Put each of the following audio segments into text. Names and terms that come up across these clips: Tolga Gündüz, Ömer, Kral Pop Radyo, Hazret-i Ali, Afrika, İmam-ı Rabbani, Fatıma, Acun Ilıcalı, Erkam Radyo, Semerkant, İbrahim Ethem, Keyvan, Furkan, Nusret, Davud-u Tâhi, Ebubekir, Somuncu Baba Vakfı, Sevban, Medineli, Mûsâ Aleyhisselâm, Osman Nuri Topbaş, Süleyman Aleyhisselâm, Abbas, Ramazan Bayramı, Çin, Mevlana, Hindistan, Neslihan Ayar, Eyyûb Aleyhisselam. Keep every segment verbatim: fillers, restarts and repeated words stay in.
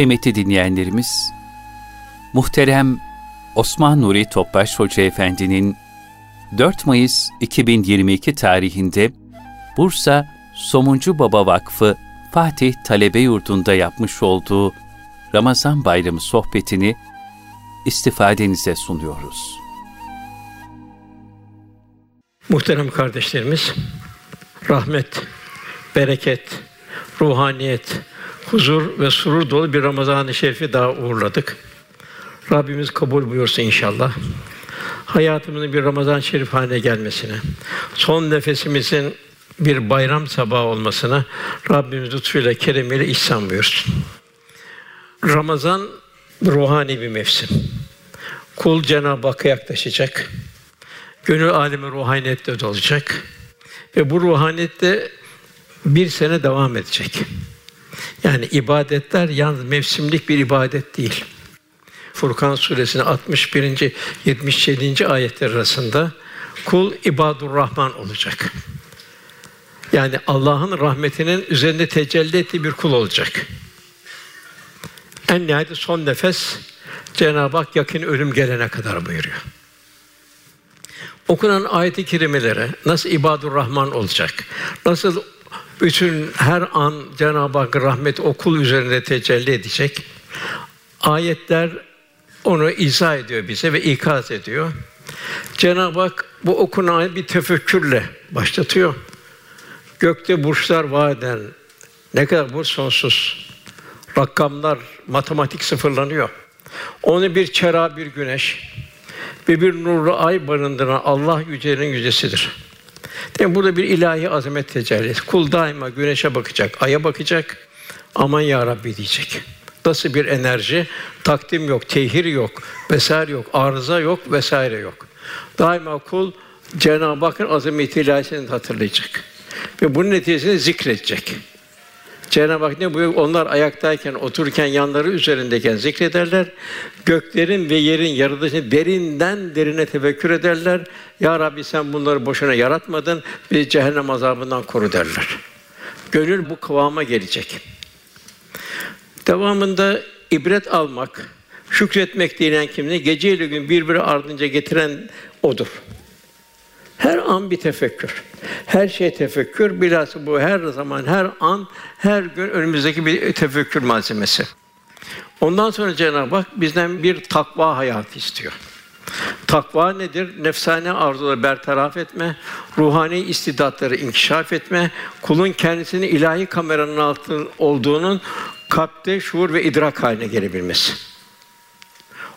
Kıymetli dinleyenlerimiz, muhterem Osman Nuri Topbaş Hoca Efendi'nin dört Mayıs iki bin yirmi iki tarihinde Bursa Somuncu Baba Vakfı Fatih Talebe Yurdu'nda yapmış olduğu Ramazan Bayramı sohbetini istifadenize sunuyoruz. Muhterem kardeşlerimiz, rahmet, bereket, ruhaniyet, huzur ve surur dolu bir Ramazan-ı Şerif'i daha uğurladık. Rabbimiz kabul buyursa inşallah, hayatımızın bir Ramazan-ı Şerif haline gelmesine, son nefesimizin bir bayram sabahı olmasına Rabbimiz lütfuyla, keremiyle ihsan buyursun. Ramazan ruhani bir mevsim. Kul Cenab-ı Hakk'a yaklaşacak. Gönül âlemi ruhaniyette dolacak ve bu ruhaniyette bir sene devam edecek. Yani ibadetler yalnız mevsimlik bir ibadet değil. Furkan suresinin altmış birinci yetmiş yedinci ayetleri arasında kul ibadurrahman olacak. Yani Allah'ın rahmetinin üzerinde tecelli ettiği bir kul olacak. En nihayet son nefes Cenab-ı Hak yakın ölüm gelene kadar buyuruyor. Okunan ayet-i kerimelere nasıl ibadurrahman olacak? Nasıl bütün her an Cenab-ı Hak rahmet o kul üzerinde tecelli edecek? Ayetler onu izah ediyor bize ve ikaz ediyor. Cenab-ı Hak bu okunan bir tefekkürle başlatıyor. Gökte burçlar var eden, ne kadar burç sonsuz. Rakamlar, matematik sıfırlanıyor. Onu bir çera, bir güneş ve bir nurlu ay barındıran Allah yücenin yücesidir. Yani burada bir ilahi azamet tecellisi. Kul daima güneşe bakacak, aya bakacak, aman ya Rabbi diyecek. Nasıl bir enerji? Takdim yok, tehir yok, vesaire yok, arıza yok, vesaire yok. Daima kul Cenab-ı Hakk'ın azameti ilahisini hatırlayacak ve bunun neticesini zikredecek. Cenab-ı Hak ne buyuruyor? Onlar ayaktayken, otururken, yanları üzerindeyken zikrederler. Göklerin ve yerin yaratılışını derinden derine tefekkür ederler. Ya Rabbi sen bunları boşuna yaratmadın, bizi cehennem azabından koru derler. Gönül bu kıvama gelecek. Devamında ibret almak, şükretmek denilen kimliği geceyle gün birbiri ardınca getiren odur. Her an bir tefekkür. Her şey tefekkür. Bilhassa bu her zaman, her an, her gün önümüzdeki bir tefekkür malzemesi. Ondan sonra Cenab-ı Hak bizden bir takva hayatı istiyor. Takva nedir? Nefsane arzuları bertaraf etme, ruhani istidatları inkişaf etme, kulun kendisini ilahi kameranın altında olduğunun kalpte şuur ve idrak haline gelebilmesi.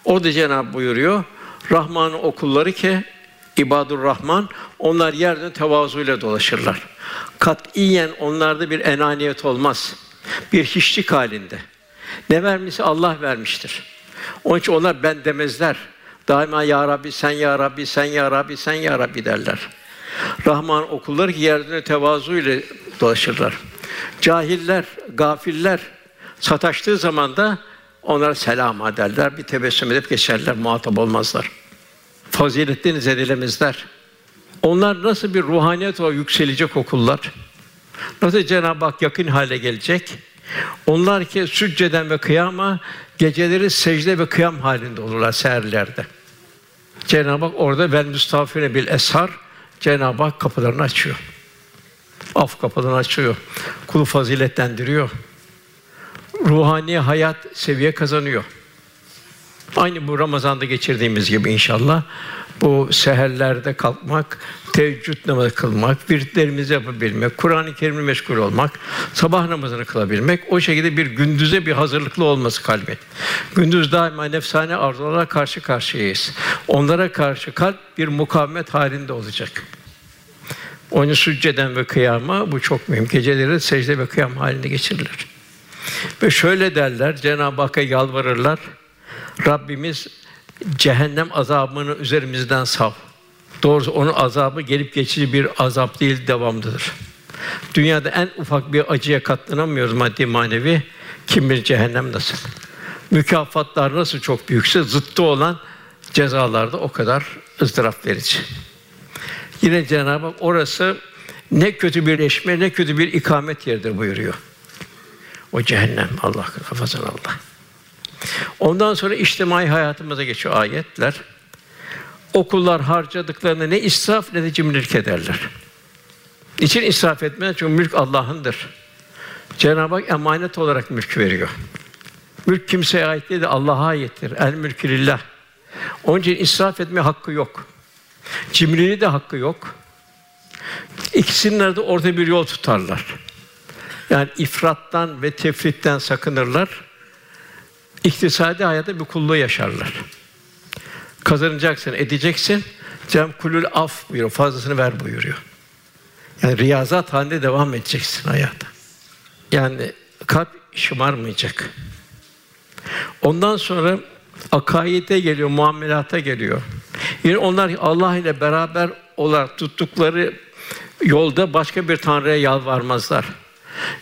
O da Cenab-ı Hak buyuruyor, Rahman'ın o kulları ki, İbadurrahman, onlar yerden tevazuyla dolaşırlar. Katiyen onlarda bir enaniyet olmaz. Bir hiçlik halinde. Ne vermişse Allah vermiştir. Onun için onlar ben demezler. Daima ya Rabbi sen ya Rabbi sen ya Rabbi sen ya Rabbi derler. Rahman okulları ki yerden tevazuyla dolaşırlar. Cahiller, gafiller sataştığı zaman da onlar selam derler. Bir tebessüm edip geçerler, muhatap olmazlar. Faziletlerini zedelemezler. Onlar nasıl bir ruhaniyet olarak yükselecek okullar? Nasıl Cenab-ı Hak yakın hale gelecek? Onlar ki sücceden ve kıyama, geceleri secde ve kıyam halinde olurlar seherlerde. Cenab-ı Hak orada vel müstafine bil eshar, Cenab-ı Hak kapılarını açıyor. Af kapılarını açıyor. Kulu faziletlendiriyor. Ruhani hayat seviye kazanıyor. Aynı bu Ramazan'da geçirdiğimiz gibi inşallah bu seherlerde kalkmak, teheccüd namazı kılmak, virtlerimizi yapabilmek, Kur'an-ı Kerim'le meşgul olmak, sabah namazını kılabilmek, o şekilde bir gündüze bir hazırlıklı olması kalbi. Gündüz daima nefsane arzulara karşı karşıyayız. Onlara karşı kalp bir mukavemet halinde olacak. Onu sücceden ve kıyama bu çok mühim. Geceleri secde ve kıyam halinde geçirilir. Ve şöyle derler, Cenab-ı Hakk'a yalvarırlar. Rabbimiz cehennem azabını üzerimizden sav. Doğrusu onun azabı gelip geçici bir azap değil, devamlıdır. Dünyada en ufak bir acıya katlanamıyoruz maddi manevi. Kim bilir cehennem nasıl? Mükafatlar nasıl çok büyükse zıttı olan cezalarda o kadar ızdırap verici. Yine Cenab-ı Hak orası ne kötü bir leşme ne kötü bir ikamet yeridir buyuruyor. O cehennem Allah muhafaza Allah. Ondan sonra içtimai hayatımıza geçiyor ayetler. Okullar harcadıklarını ne israf ne de cimrilik ederler. Niçin israf etmez? Çünkü mülk Allah'ındır. Cenab-ı Hak emanet olarak mülk veriyor. Mülk kimseye ait değil de Allah'a aittir. El mülkü lillah. Onun için israf etme hakkı yok. Cimriliği de hakkı yok. İkisinin arasında orta bir yol tutarlar. Yani ifrattan ve tefritten sakınırlar. İktisadi hayata bir kulluğu yaşarlar. Kazanacaksın, edeceksin. Cem kulül af buyuruyor, fazlasını ver buyuruyor. Yani riyazat halinde devam edeceksin hayata. Yani kalp şımarmayacak. Ondan sonra akaide geliyor, muamelata geliyor. Yani onlar Allah ile beraber olarak tuttukları yolda başka bir tanrıya yalvarmazlar.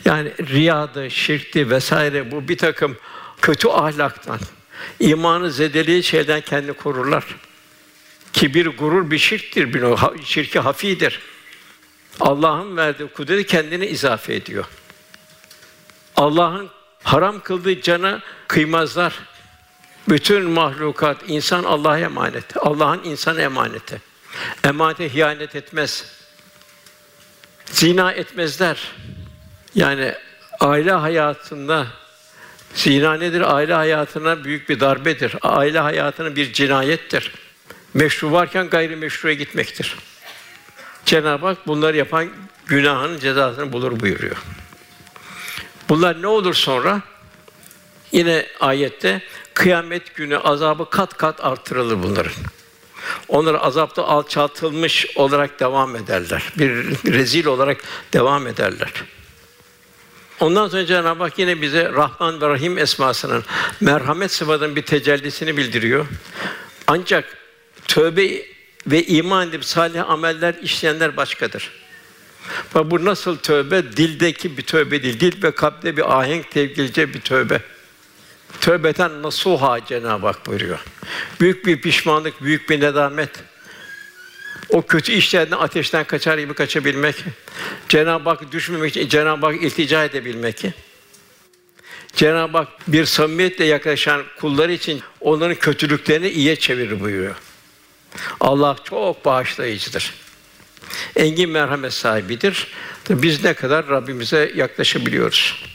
Yani riyadı, şirkti vesaire bu bir takım kötü ahlaktan, imanı zedeleyen şeyden kendini korurlar. Kibir, gurur bir şirktir, bir şirki hafidir. Allah'ın verdiği kudreti kendine izafe ediyor. Allah'ın haram kıldığı cana kıymazlar. Bütün mahlukat, insan Allah'a emaneti. Allah'ın insana emaneti. Emanete hıyanet etmez. Zina etmezler. Yani aile hayatında zina nedir? Aile hayatına büyük bir darbedir. Aile hayatına bir cinayettir. Meşru varken gayrimeşruya gitmektir. Cenab-ı Hak bunları yapan günahının cezasını bulur buyuruyor. Bunlar ne olur sonra? Yine ayette kıyamet günü azabı kat kat artırılır bunların. Onlar azapta alçaltılmış olarak devam ederler. Bir rezil olarak devam ederler. Ondan sonra Cenab-ı Hak yine bize Rahman ve Rahim esmasının, merhamet sıfatının bir tecellisini bildiriyor. Ancak tövbe ve iman edip salih ameller işleyenler başkadır. Bak bu nasıl tövbe? Dildeki bir tövbe değil, dil ve kalpte bir ahenk tevkilce bir tövbe. Tövbeten nasuha Cenab-ı Hak buyuruyor. Büyük bir pişmanlık, büyük bir nedamet. O kötü işlerden ateşten kaçar gibi kaçabilmek, Cenab-ı Hak düşmemek için Cenab-ı Hak iltica edebilmek. Cenab-ı Hak bir samimiyetle yaklaşan kulları için onların kötülüklerini iyiye çevirir buyuruyor. Allah çok bağışlayıcıdır. Engin merhamet sahibidir. Biz ne kadar Rabbimize yaklaşabiliyoruz?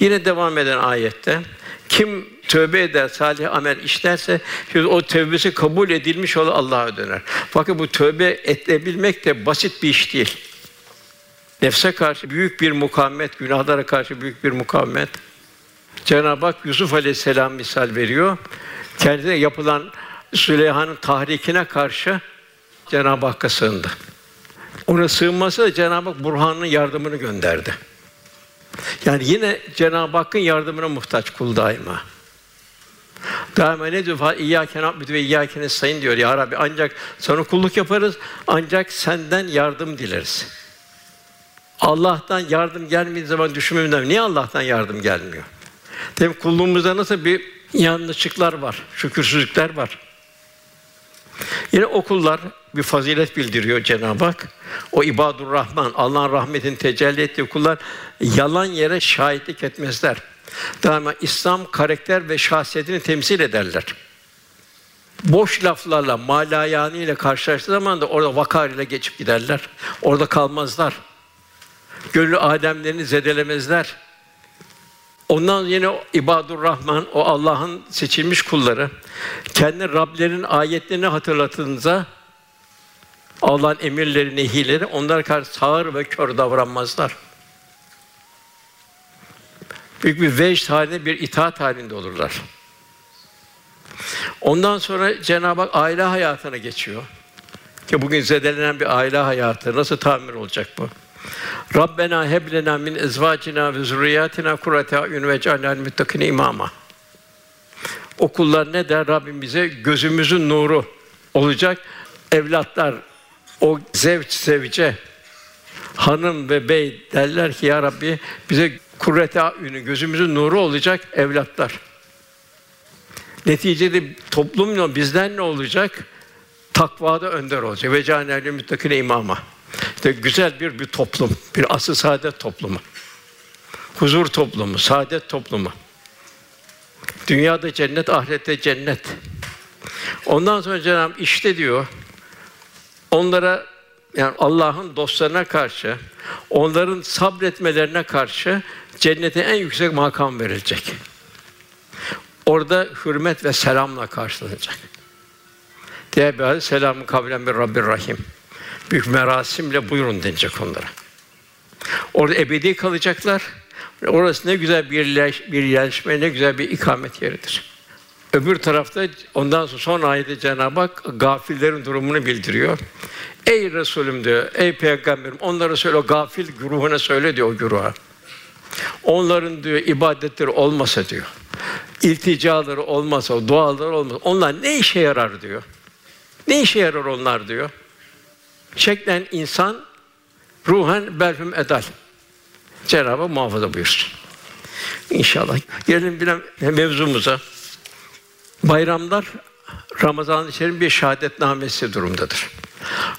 Yine devam eden ayette kim tövbe eder, salih amel işlerse o tövbesi kabul edilmiş olur, Allah'a döner. Fakat bu tövbe edebilmek de basit bir iş değil. Nefse karşı büyük bir mukavemet, günahlara karşı büyük bir mukavemet. Cenab-ı Hak Yusuf Aleyhisselam misal veriyor. Kendisine yapılan Süleyhan'ın tahrikine karşı Cenab-ı Hakk'a sığındı. Ona sığınması da Cenab-ı Hak Burhan'ın yardımını gönderdi. Yani yine Cenab-ı Hakk'ın yardımına muhtaç kul daima. Daima ne diyor? İyyâke na'budu ve iyyâke nestaîn diyor. Ya Rabbi ancak sana kulluk yaparız, ancak senden yardım dileriz. Allah'tan yardım gelmediği zaman düşünmemden niye Allah'tan yardım gelmiyor? Demek kulluğumuzda nasıl bir yanlışlıklar var, şükürsüzlükler var. Yine okullar bir fazilet bildiriyor Cenab-ı Hak. O ibadur Rahman, Allah'ın rahmetini tecelli ettiği kullar yalan yere şahitlik etmezler. Daima İslam karakter ve şahsiyetini temsil ederler. Boş laflarla, malayani ile karşılaştığı zaman da orada vakar ile geçip giderler. Orada kalmazlar. Gönül âlemlerini zedelemezler. Ondan yine ibadur Rahman, o Allah'ın seçilmiş kulları kendi Rablerinin ayetlerini hatırlatınca Allah'ın emirleri, nehiyleri onlar karşı sağır ve kör davranmazlar. Büyük bir vecd halinde, bir itaat halinde olurlar. Ondan sonra Cenab-ı Hak aile hayatına geçiyor. Ki bugün zedelenen bir aile hayatı nasıl tamir olacak bu? Rabbena heb lena min ezvacina ve zurriyatina kurrate a'yun vec'alnal muttaqina imama. Okullar ne der? Rabbim bize gözümüzün nuru olacak evlatlar, o zevç sevce hanım ve bey derler ki ya Rabbi bize kurrate a'yun, gözümüzün nuru olacak evlatlar. Neticede toplum bizden ne olacak? Takvada önder olacak. Vec'alnal muttaqina imama. İşte güzel bir bir toplum, bir asıl saadet toplumu, huzur toplumu, saadet toplumu. Dünyada cennet, ahirette cennet. Ondan sonra Cenab-ı Hak işte diyor, onlara, yani Allah'ın dostlarına karşı, onların sabretmelerine karşı cennete en yüksek makam verilecek. Orada hürmet ve selamla karşılanacak. Diye böyle selamın kavlen bir Rabbir Rahim. Büyük merasimle buyurun denecek onlara. Orada ebedi kalacaklar. Orası ne güzel bir birleşme, ne güzel bir ikamet yeridir. Öbür tarafta ondan sonra son ayette Cenab-ı Hak gafillerin durumunu bildiriyor. Ey Resulüm diyor, ey Peygamberim, onlara söyle, o gafil güruhuna söyle diyor, o güruha. Onların diyor ibadetleri olmasa diyor, ilticaları olmasa, duaları olmasa, onlar ne işe yarar diyor. Ne işe yarar onlar diyor. Şeklen insan, ruhen belhum edal. Cenab-ı Hak muhafaza buyursun. İnşallah. Gelin bile mevzumuza. Bayramlar, Ramazan-ı Şerif'in bir şehadetnamesi durumdadır.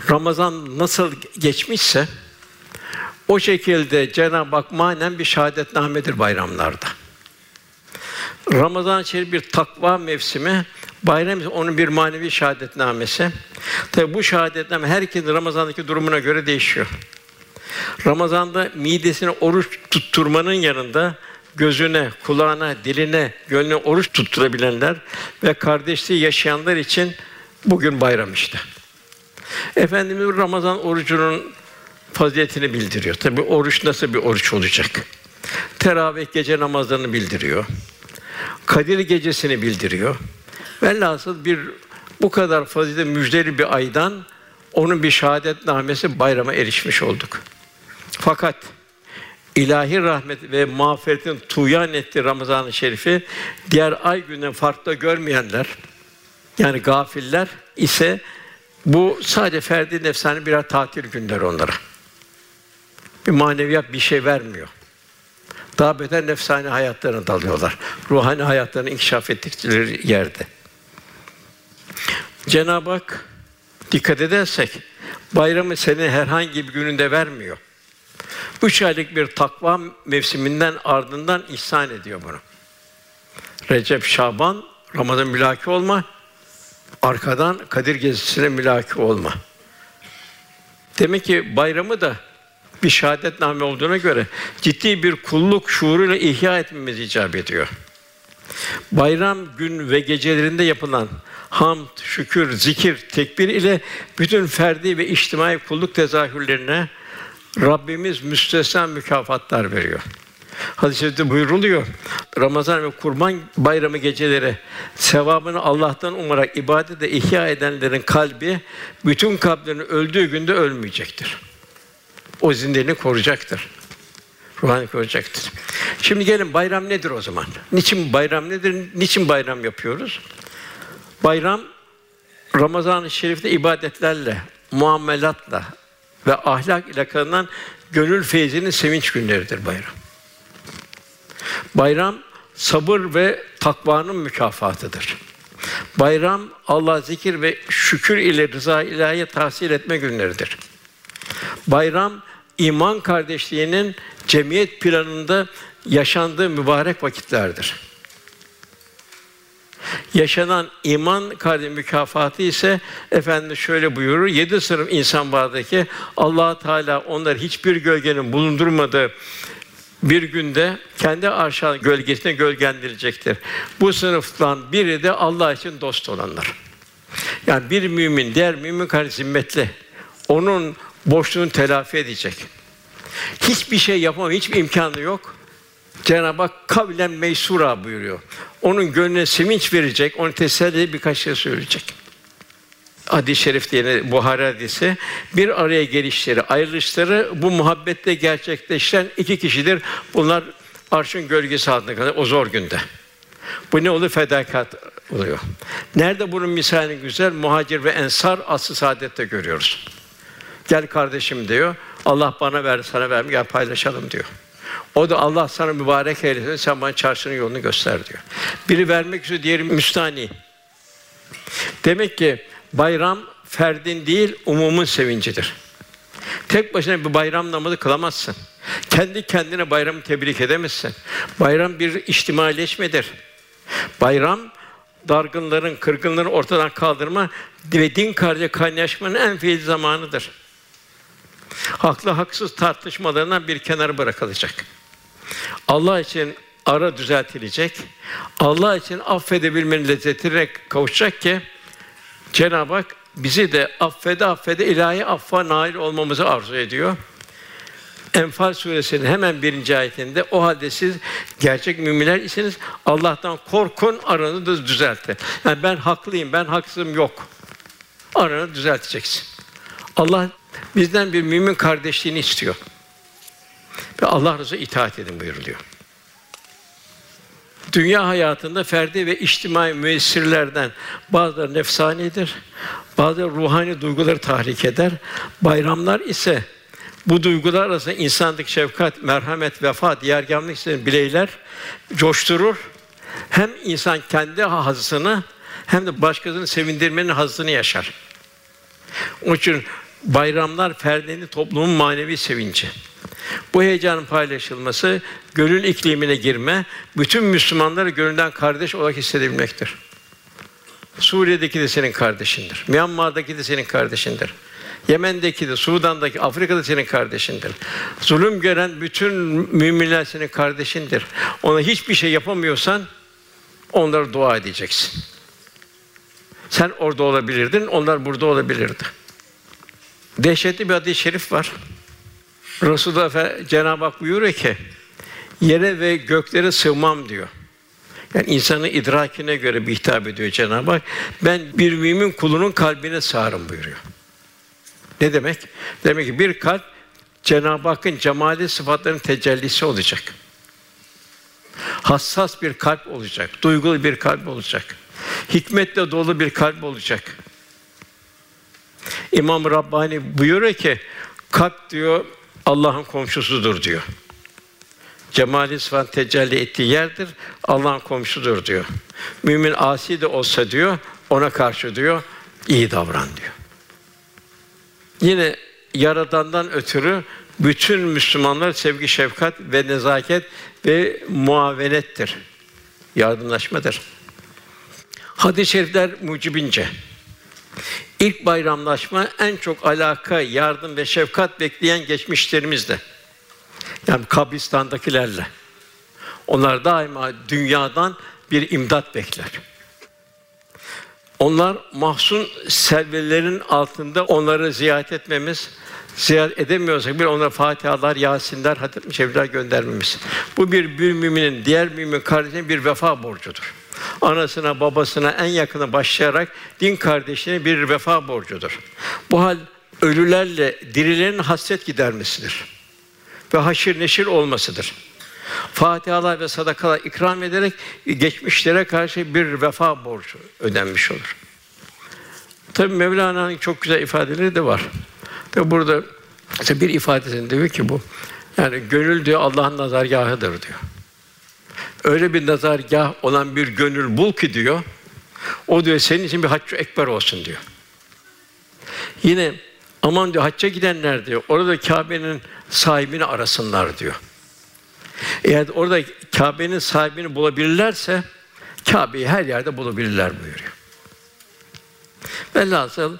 Ramazan nasıl geçmişse, o şekilde Cenab-ı Hak manen bir şehadetnamedir bayramlarda. Ramazan-ı Şerif bir takva mevsimi, bayram onun bir manevi şehadetnamesi. Tabi bu şehadetname herkesin Ramazan'daki durumuna göre değişiyor. Ramazan'da midesine oruç tutturmanın yanında gözüne, kulağına, diline, gönlüne oruç tutturabilenler ve kardeşliği yaşayanlar için bugün bayram işte. Efendimiz Ramazan orucunun faziletini bildiriyor. Tabii oruç nasıl bir oruç olacak? Teravih gece namazlarını bildiriyor. Kadir gecesini bildiriyor. Velhasıl bir bu kadar fazilet müjdeli bir aydan onun bir şehadetnamesi bayrama erişmiş olduk. Fakat İlahi rahmet ve mağfiretin tuğyan ettiği Ramazan-ı Şerif'i diğer ay günden farklı görmeyenler, yani gafiller ise bu sadece ferdi nefsani birer tatil günleri onlara. Bir maneviyat bir şey vermiyor. Daha beter nefsani hayatlarına dalıyorlar. Ruhani hayatlarını inkişaf ettikleri yerde. Cenab-ı Hak dikkat edersek bayramı senin herhangi bir gününde vermiyor. Üç aylık bir takva mevsiminden ardından ihsan ediyor bunu. Recep, Şaban, Ramazan mülaki olma, arkadan Kadir Gecesi'ne mülaki olma. Demek ki bayramı da bir şehadetname olduğuna göre ciddi bir kulluk şuuruyla ihya etmemiz icap ediyor. Bayram gün ve gecelerinde yapılan hamd, şükür, zikir, tekbir ile bütün ferdi ve içtimai kulluk tezahürlerine Rabbimiz müstesna mükafatlar veriyor. Hadis-i şerifte buyruluyor. Ramazan ve Kurban Bayramı geceleri sevabını Allah'tan umarak ibadete ihya edenlerin kalbi bütün kalplerin öldüğü günde ölmeyecektir. O zinderini koruyacaktır. Ruhani koruyacaktır. Şimdi gelin bayram nedir o zaman? Niçin bayram nedir? Niçin bayram yapıyoruz? Bayram Ramazan-ı Şerif'te ibadetlerle, muamelatla ve ahlak ile kazanılan gönül feyzinin sevinç günleridir bayram. Bayram sabır ve takvanın mükafatıdır. Bayram Allah zikir ve şükür ile rıza ilahiye tahsil etme günleridir. Bayram iman kardeşliğinin cemiyet planında yaşandığı mübarek vakitlerdir. Yaşanan iman kardeşliği mükafatı ise efendi şöyle buyurur. Yedi sınıf insan vardır ki Allah Teala onları hiçbir gölgenin bulundurmadığı bir günde kendi arşa gölgesine gölgelendirecektir. Bu sınıftan biri de Allah için dost olanlar. Yani bir mümin diğer mümin kardeşi zimmetli. Onun boşluğunu telafi edecek. Hiçbir şey yapamam, hiçbir imkanı yok. Cenab-ı Hak kavlen meysura buyuruyor. Onun gönlüne sevinç verecek, onu teselli edecek, birkaç şey söyleyecek. Hadis-i şerif diye Buhari hadisi, bir araya gelişleri, ayrılışları bu muhabbette gerçekleşen iki kişidir. Bunlar arşın gölgesi altında kalır o zor günde. Bu ne olur? Fedakat oluyor. Nerede bunun misalini güzel? Muhacir ve Ensar asr-ı saadette görüyoruz. Gel kardeşim diyor. Allah bana verdi, sana vermiyor. Gel paylaşalım diyor. O da Allah sana mübarek eylesin, sen bana çarşının yolunu göster diyor. Biri vermek üzere, diğeri müstani. Demek ki bayram ferdin değil, umumun sevincidir. Tek başına bir bayram namazı kılamazsın. Kendi kendine bayramı tebrik edemezsin. Bayram bir içtimaileşmedir. Bayram, dargınların, kırgınların ortadan kaldırma ve din karşı kaynaşmanın en feyizli zamanıdır. Haklı haksız tartışmalarından bir kenara bırakılacak. Allah için ara düzeltilecek. Allah için affedebilmenin lezzetine kavuşacak ki Cenab-ı Hak bizi de affede affede ilahi affa nail olmamızı arzu ediyor. Enfal Suresi'nin hemen birinci ayetinde o halde siz gerçek müminler iseniz Allah'tan korkun, aranızı düzeltin. Yani ben haklıyım, ben haksızım yok. Aranı düzelteceksin. Allah bizden bir mümin kardeşliğini istiyor. Ve Allah Resulü'ne itaat edin buyuruluyor. Dünya hayatında ferdi ve içtimai müessirlerden bazıları nefsanidir, bazıları ruhani duyguları tahrik eder. Bayramlar ise bu duygular arasında insanlık, şefkat, merhamet, vefa, diğergâmlık için bileyler coşturur. Hem insan kendi hazını hem de başkasını sevindirmenin hazını yaşar. Onun için bayramlar ferdini, toplumun manevi sevinci. Bu heyecanın paylaşılması, gönül iklimine girme, bütün Müslümanları gönülden kardeş olarak hissedebilmektir. Suriye'deki de senin kardeşindir. Myanmar'daki de senin kardeşindir. Yemen'deki de, Sudan'daki, Afrika'da senin kardeşindir. Zulüm gören bütün müminler senin kardeşindir. Ona hiçbir şey yapamıyorsan onlara dua edeceksin. Sen orada olabilirdin, onlar burada olabilirdi. Dehşetli bir hadis-i şerif var. Resulullah Efendimiz Cenab-ı Hak buyuruyor ki, yere ve göklere sığmam diyor. Yani insanın idrakine göre bir hitap ediyor Cenab-ı Hak. Ben bir mümin kulunun kalbine sığarım buyuruyor. Ne demek? Demek ki bir kalp Cenab-ı Hakk'ın cemali sıfatlarının tecellisi olacak. Hassas bir kalp olacak, duygulu bir kalp olacak. Hikmetle dolu bir kalp olacak. İmam-ı Rabbani buyuruyor ki, kalp diyor Allah'ın komşusudur diyor. Cemali sıfat tecelli ettiği yerdir. Allah'ın komşusudur diyor. Mümin asi de olsa diyor, ona karşı diyor iyi davran diyor. Yine Yaradan'dan ötürü bütün Müslümanlar sevgi, şefkat ve nezaket ve muavenettir. Yardımlaşmadır. Hadis-i şerifler mucibince ilk bayramlaşma en çok alaka, yardım ve şefkat bekleyen geçmişlerimizle. Yani kabristandakilerle. Onlar daima dünyadan bir imdat bekler. Onlar mahzun selvelerin altında onları ziyaret etmemiz, ziyaret edemiyorsak bile onlara Fatihalar, Yasinler, hatır şerifler göndermemiz. Bu bir, bir müminin diğer mümin kardeşine bir vefa borcudur. Anasına, babasına, en yakına başlayarak din kardeşine bir vefa borcudur. Bu hal ölülerle dirilerin hasret gidermesidir ve haşir neşir olmasıdır. Fatihalar ve sadakalar ikram ederek geçmişlere karşı bir vefa borcu ödenmiş olur. Tabii Mevlana'nın çok güzel ifadeleri de var. Tabii burada işte bir ifadesinde diyor ki bu yani gönül diyor Allah'ın nazargâhıdır diyor. Öyle bir nazargâh olan bir gönül bul ki diyor. O diyor senin için bir haccı ekber olsun diyor. Yine aman diyor hacca gidenler diyor orada Kâbe'nin sahibini arasınlar diyor. Eğer orada Kâbe'nin sahibini bulabilirlerse Kâbe'yi her yerde bulabilirler buyuruyor. Velhasıl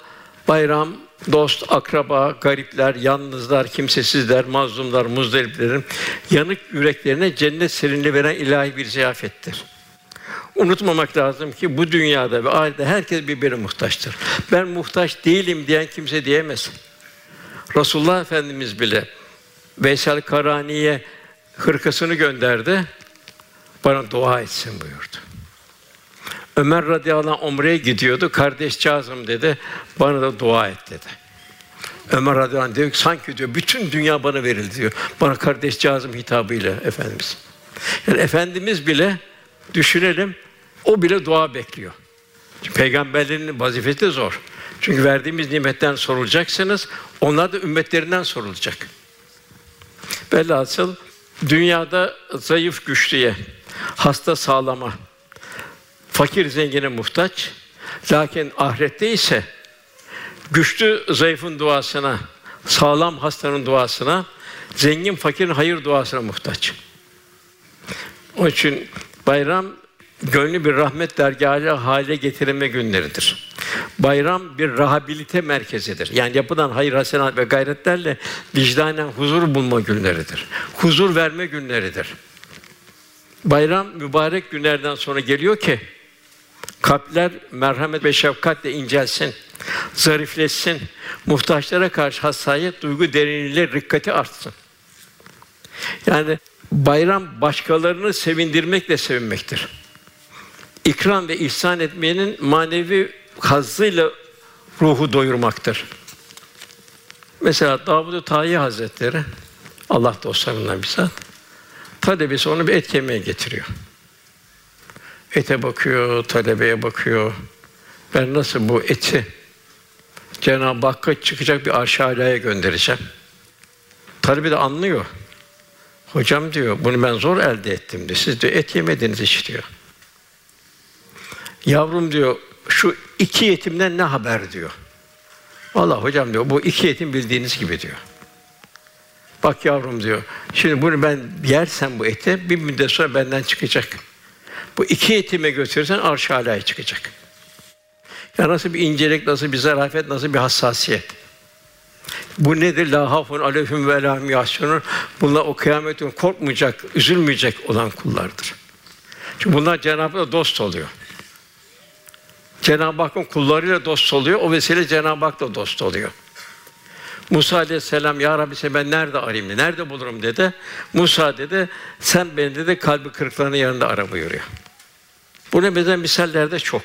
bayram, dost, akraba, garipler, yalnızlar, kimsesizler, mazlumlar, muzdariplerin yanık yüreklerine cennet serinliği veren ilahi bir ziyafettir. Unutmamak lazım ki bu dünyada ve ahirette herkes birbirine muhtaçtır. Ben muhtaç değilim diyen kimse diyemez. Resulullah Efendimiz bile Veysel Karani'ye hırkasını gönderdi, bana dua etsin buyurdu. Ömer radıyallahu anh umreye gidiyordu, kardeşcağızım dedi, bana da dua et dedi. Ömer radıyallahu anh diyor ki, sanki diyor, bütün dünya bana verildi diyor, bana kardeşcağızım hitabıyla Efendimiz. Yani Efendimiz bile, düşünelim, o bile dua bekliyor. Çünkü peygamberlerin vazifesi de zor. Çünkü verdiğimiz nimetten sorulacaksınız, onlar da ümmetlerinden sorulacak. Velhasıl, dünyada zayıf güçlüye, hasta sağlama, fakir zengine muhtaç. Lakin ahirette ise güçlü zayıfın duasına, sağlam hastanın duasına, zengin fakirin hayır duasına muhtaç. Onun için bayram gönlü bir rahmet dergâhı hale getirilme günleridir. Bayram bir rehabilite merkezidir. Yani yapılan hayır, hasenat ve gayretlerle vicdanen huzur bulma günleridir. Huzur verme günleridir. Bayram mübarek günlerden sonra geliyor ki kalpler merhamet ve şefkatle incelsin, zarifleşsin, muhtaçlara karşı hassasiyet, duygu derinliğiyle rikkati artsın. Yani bayram başkalarını sevindirmekle sevinmektir. İkram ve ihsan etmenin manevi hazzıyla ruhu doyurmaktır. Mesela Davud-u Tâhi Hazretleri, Allah dostlarından bir zat, talebesi onu bir et yemeğe getiriyor. Ete bakıyor, talebeye bakıyor. Ben nasıl bu eti Cenab-ı Hakk'a çıkacak bir Âişe alaya göndereceğim? Talebe de anlıyor. Hocam diyor, bunu ben zor elde ettim diyor. Siz diyor et yemediniz hiç diyor. Yavrum diyor, şu iki yetimden ne haber diyor. Vallahi hocam diyor, bu iki yetim bildiğiniz gibi diyor. Bak yavrum diyor, şimdi bunu ben yersem bu eti, bir müddet sonra benden çıkacak. Bu iki yetime götürürsen Âişe alaya çıkacak. Ya nasıl bir incelik, nasıl bir zarafet, nasıl bir hassasiyet. Bu nedir? La hafun aleyhim ve la hum yahzunun. Bunlar o kıyametin korkmayacak, üzülmeyecek olan kullardır. Çünkü bunlar Cenab-ı Hak'la dost oluyor. Cenab-ı Hakk'ın kullarıyla dost oluyor. O vesile Cenab-ı Hak'la dost oluyor. Mûsâ Aleyhisselâm, ya Rabbi seni ben nerede arayayım? Nerede bulurum dedi. Mûsâ dedi, sen beni dedi kalbi kırıklarının yanında ara buyuruyor. Buna benzer misaller de çok.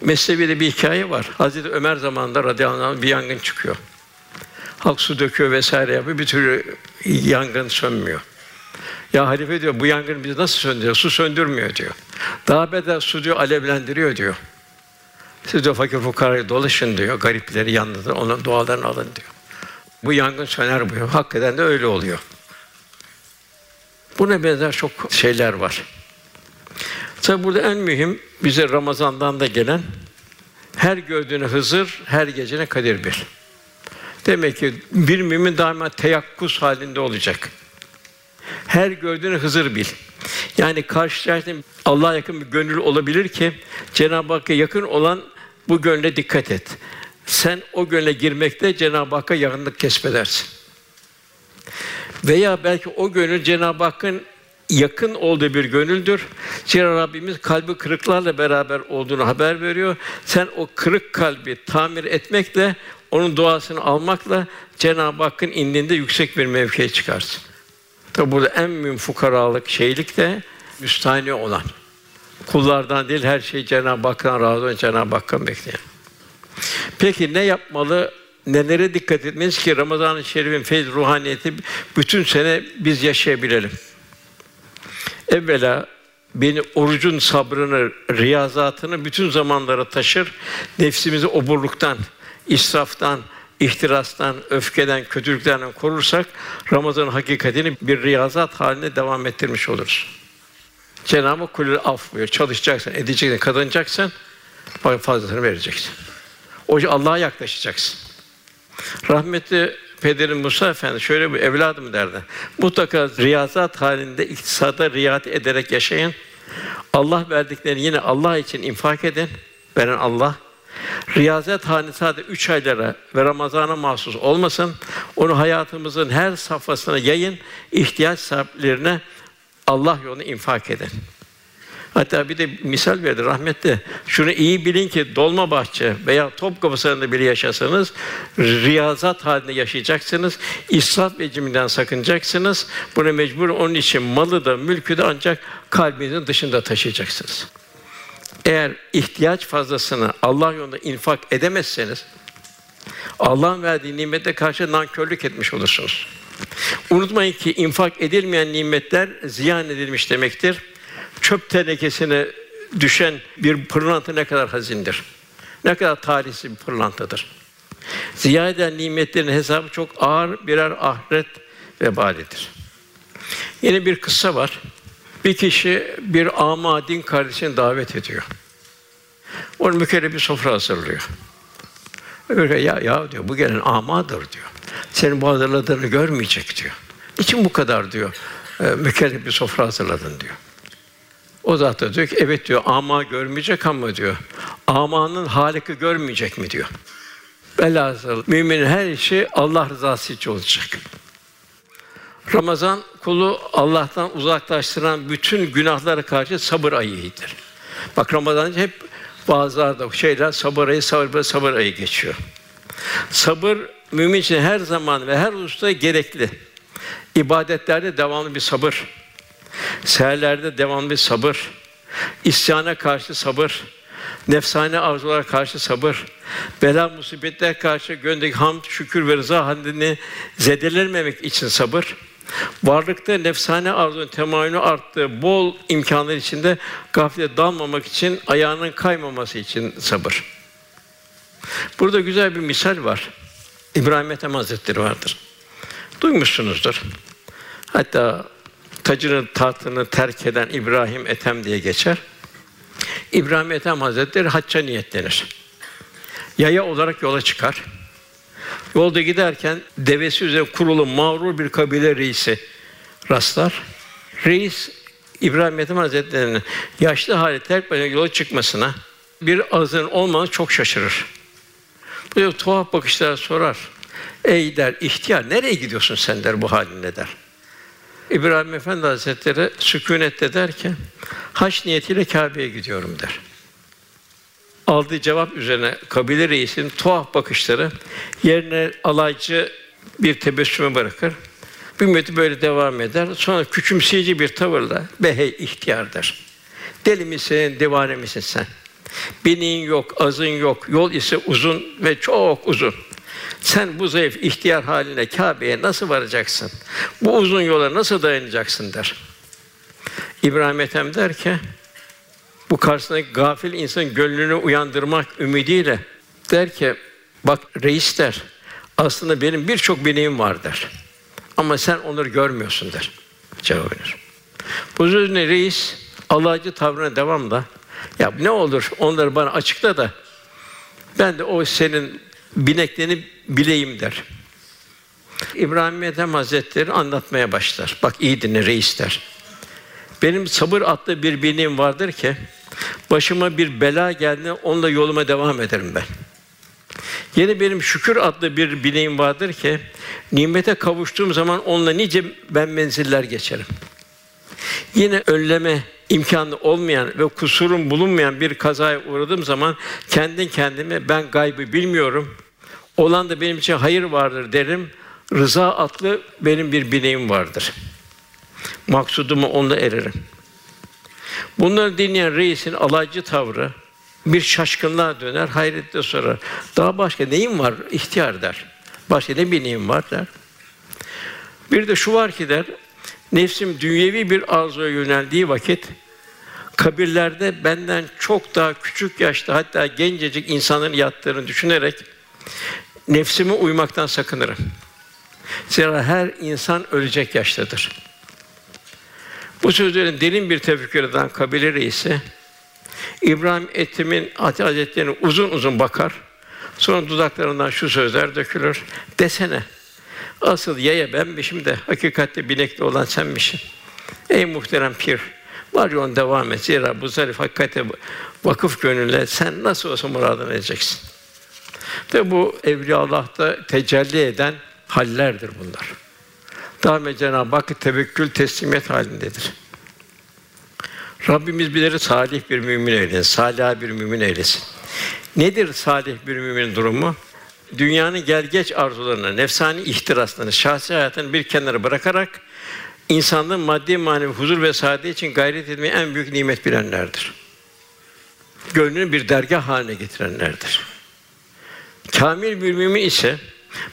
Mesnevi'de bir hikaye var. Hazreti Ömer zamanında radıyallahu anh bir yangın çıkıyor. Halk su döküyor vesaire yapıyor. Bir türlü yangın sönmüyor. Ya halife diyor, bu yangın bizi nasıl söndürüyor? Su söndürmüyor diyor. Daha bedel su diyor alevlendiriyor diyor. Siz diyor fakir fukarayı dolaşın diyor. Garipleri yandırın, onların dualarını alın diyor. Bu yangın söner buyuruyor. Hakikaten de öyle oluyor. Buna benzer çok şeyler var. Tabi burada en mühim, bize Ramazan'dan da gelen, her gördüğünü Hızır, her gecene Kadir bil. Demek ki bir mümin daima teyakkuz halinde olacak. Her gördüğünü Hızır bil. Yani karşılaştığında Allah'a yakın bir gönül olabilir ki, Cenab-ı Hakk'a yakın olan bu gönle dikkat et. Sen o gönle girmekte Cenab-ı Hakk'a yakınlık kesbedersin. Veya belki o gönül Cenab-ı Hakk'ın yakın olduğu bir gönüldür. Zira Rabbimiz kalbi kırıklarla beraber olduğunu haber veriyor. Sen o kırık kalbi tamir etmekle, onun duasını almakla Cenab-ı Hakk'ın indinde yüksek bir mevkiye çıkarsın. Tabi burada en mühim fukaralık, şeylik de müstahni olan. Kullardan değil, her şeyi Cenab-ı Hak'tan razı olan, Cenab-ı Hakk'tan bekleyen. Peki ne yapmalı? Nelere dikkat etmeliyiz ki Ramazan-ı Şerif'in feyz ruhaniyeti bütün sene biz yaşayabilelim? Evvela beni orucun sabrını, riyazatını bütün zamanlara taşır. Nefsimizi oburluktan, israftan, ihtirastan, öfkeden, kötülüklerden korursak Ramazan'ın hakikatini bir riyazat haline devam ettirmiş oluruz. Cenab-ı Hak kulü af buyuruyor. Çalışacaksın, edeceksin, kazanacaksın, fazlasını vereceksin. Oca Allah'a yaklaşacaksın. Rahmetli Pederim Musa Efendi şöyle bir evladım derdi. Mutlaka riyazat halinde iktisada riayet ederek yaşayın. Allah verdiklerini yine Allah için infak edin. Veren Allah. Riyazat hali sadece üç aylara ve Ramazan'a mahsus olmasın. Onu hayatımızın her safhasına yayın. İhtiyaç sahiplerine Allah yolunda infak edin. Hatta bir de misal verdi rahmetli. Şunu iyi bilin ki Dolmabahçe veya Topkapı Sarayı'nda bile yaşasanız riyazat halinde yaşayacaksınız. İsraf ve cimriden sakınacaksınız. Buna mecbur, onun için malı da mülkü de ancak kalbinizin dışında taşıyacaksınız. Eğer ihtiyaç fazlasını Allah yolunda infak edemezseniz Allah'ın verdiği nimete karşı nankörlük etmiş olursunuz. Unutmayın ki infak edilmeyen nimetler ziyan edilmiş demektir. Çöp tenekesine düşen bir pırlanta ne kadar hazindir, ne kadar talihsiz bir pırlantadır. Ziya eden nimetlerin hesabı çok ağır birer ahiret vebalidir. Yine bir kıssa var. Bir kişi bir âmâ din kardeşini davet ediyor. Onun mükerrem bir sofra hazırlıyor. Öyle ya ya diyor, bu gelen âmâdır diyor. Senin bu hazırladığını görmeyecek diyor. Niçin bu kadar diyor, mükerrem bir sofra hazırladın diyor. O zat da diyor ki, evet diyor, ama görmeyecek ama diyor, amanın Halik'i görmeyecek mi diyor. Velhasıl müminin her işi Allah rızası için olacak. Ramazan kulu Allah'tan uzaklaştıran bütün günahlara karşı sabır ayıdır. Bak Ramazan hep bazılarda şeyler sabır ayı, sabır ayı, sabır ayı geçiyor. Sabır mümin için her zaman ve her hususta gerekli. İbadetlerde devamlı bir sabır, seherlerde devamlı bir sabır, isyana karşı sabır, nefsane arzulara karşı sabır, bela musibetler karşı gönlündeki hamd, şükür ve rıza halini zedelenmemek için sabır, varlıkta nefsane arzunun temayülü arttığı bol imkânlar içinde gaflete dalmamak için, ayağının kaymaması için sabır. Burada güzel bir misal var. İbrahim Ethem Hazretleri vardır. Duymuşsunuzdur. Hatta tacını tahtını terk eden İbrahim Ethem diye geçer. İbrahim Ethem Hazretleri hacca niyetlenir. Yaya olarak yola çıkar. Yolda giderken devesi üzerine kurulu mağrur bir kabile reisi rastlar. Reis İbrahim Ethem Hazretleri'nin yaşlı hali terk başına yola çıkmasına, bir azın olmanı çok şaşırır. Böyle tuhaf bakışlar sorar. Ey der, ihtiyar, nereye gidiyorsun sen der, bu halinle der. İbrahim Efendi Hazretleri sükûnetle der ki, hac niyetiyle Kâbe'ye gidiyorum der. Aldığı cevap üzerine kabile reisinin tuhaf bakışları yerine alaycı bir tebessümü bırakır. Bir müddet böyle devam eder. Sonra küçümseyici bir tavırla, be hey ihtiyar der. Deli misin, divane misin sen? Binin yok, azın yok, yol ise uzun ve çok uzun. Sen bu zayıf ihtiyar haline Kâbe'ye nasıl varacaksın? Bu uzun yola nasıl dayanacaksın der. İbrahim Ethem der ki, bu karşısındaki gafil insanın gönlünü uyandırmak ümidiyle der ki, bak reis der, aslında benim birçok bineğim var der. Ama sen onları görmüyorsun der. Cevap verir. Bu sözüne reis alaycı tavrına devamla, ya ne olur onları bana açıkla da ben de o senin bineklerini bileyim der. İbrahim Ethem Hazretleri anlatmaya başlar. Bak iyi dinle reis der. Benim sabır adlı bir bineğim vardır ki başıma bir bela geldi, onunla yoluma devam ederim ben. Yine benim şükür adlı bir bineğim vardır ki nimete kavuştuğum zaman onunla nice ben menziller geçerim. Yine önleme imkânı olmayan ve kusurum bulunmayan bir kazaya uğradığım zaman kendin kendime ben gaybı bilmiyorum, olan da benim için hayır vardır derim. Rıza adlı benim bir bineğim vardır. Maksudumu onunla ererim. Bunları dinleyen reisin alaycı tavrı bir şaşkınlığa döner, hayretle sorar. Daha başka neyim var ihtiyar der. Başka ne bineğim var der. Bir de şu var ki der, nefsim dünyevi bir arzuya yöneldiği vakit kabirlerde benden çok daha küçük yaşta, hatta gencecik insanların yattığını düşünerek nefsime uymaktan sakınırım. Zira her insan ölecek yaştadır. Bu sözlerin derin bir tefekkür eden kabile reisi İbrahim Ethem'in Hazretleri'ne uzun uzun bakar. Sonra dudaklarından şu sözler dökülür. Desene, asıl yaya benmişim de hakikatte binekli olan senmişsin. Ey muhterem pir, var yolun devam et. Zira bu zarif hakikate vakıf gönülle sen nasıl olsa muradına ereceksin. Ve bu Evliyaullah'ta tecelli eden hallerdir bunlar. Daima Cenab-ı Hakk'a tevekkül, teslimiyet halindedir. Rabbimiz bizleri salih bir mümin eylesin, salih bir mümin eylesin. Nedir salih bir müminin durumu? Dünyanın gelgeç arzularını, nefsani ihtiraslarını, şahsi hayatını bir kenara bırakarak insanlığın maddi manevi huzur ve saadet için gayret etmeyi en büyük nimet bilenlerdir. Gönlünü bir dergâh haline getirenlerdir. Kâmil bir mümin ise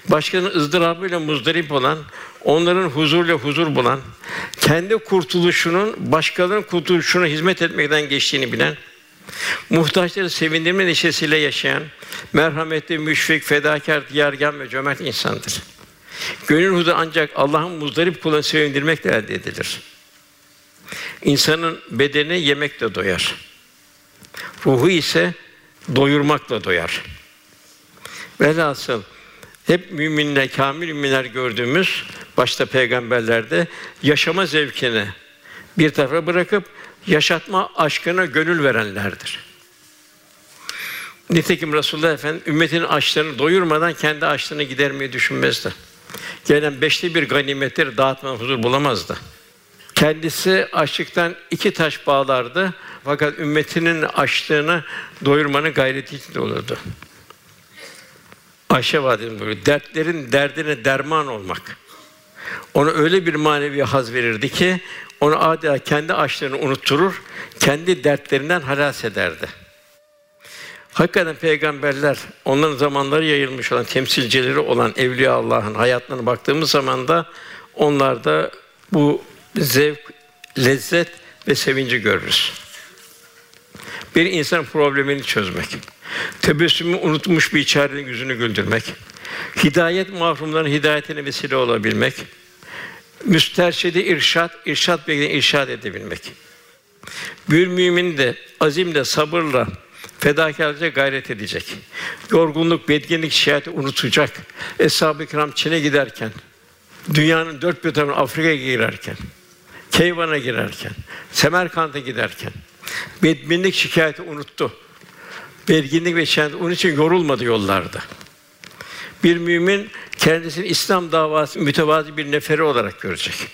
başkalarının ızdırabıyla muzdarip olan, onların huzuruyla huzur bulan, kendi kurtuluşunun başkalarının kurtuluşuna hizmet etmekten geçtiğini bilen, muhtaçları sevindirme neşesiyle yaşayan, merhametli, müşfik, fedakâr, diyargân ve cömert insandır. Gönül huzuru ancak Allah'ın muzdarip kulunu sevindirmekle elde edilir. İnsanın bedeni yemekle doyar. Ruhu ise doyurmakla doyar. Velhasıl hep müminler, kâmil müminler gördüğümüz başta peygamberlerde yaşama zevkini bir tarafa bırakıp yaşatma aşkına gönül verenlerdir. Nitekim Resulullah Efendimiz ümmetinin açlığını doyurmadan kendi açlığını gidermeyi düşünmezdi. Gelen beşte bir ganimetleri dağıtmadan huzur bulamazdı. Kendisi açlıktan iki taş bağlardı fakat ümmetinin açlığını doyurmanın gayreti içinde olurdu. Âişe vadisi böyle dertlerin derdine derman olmak. Ona öyle bir manevi haz verirdi ki onu adeta kendi açlığını unutturur, kendi dertlerinden halas ederdi. Hakikaten peygamberler, onların zamanları yayılmış olan temsilcileri olan evliya Allah'ın hayatlarına baktığımız zaman da onlarda bu zevk, lezzet ve sevinci görürüz. Bir insan problemini çözmek, tebessümü unutmuş bir biçarenin yüzünü güldürmek, hidayet mahrumların hidayetine vesile olabilmek, müsterşidi irşad, irşad bekleyen irşad edebilmek. Bir mümin de azimle, sabırla, fedakârca gayret edecek. Yorgunluk, bedgenlik, şikayeti unutacak. Eshâb-ı kiram Çin'e giderken, dünyanın dört bir tarafına Afrika'ya girerken, Keyvan'a girerken, Semerkant'a giderken, bedbenlik şikayeti unuttu. Bedginlik ve şikayeti onun için yorulmadı yollarda. Bir mümin kendisini İslam davası mütevazi bir neferi olarak görecek.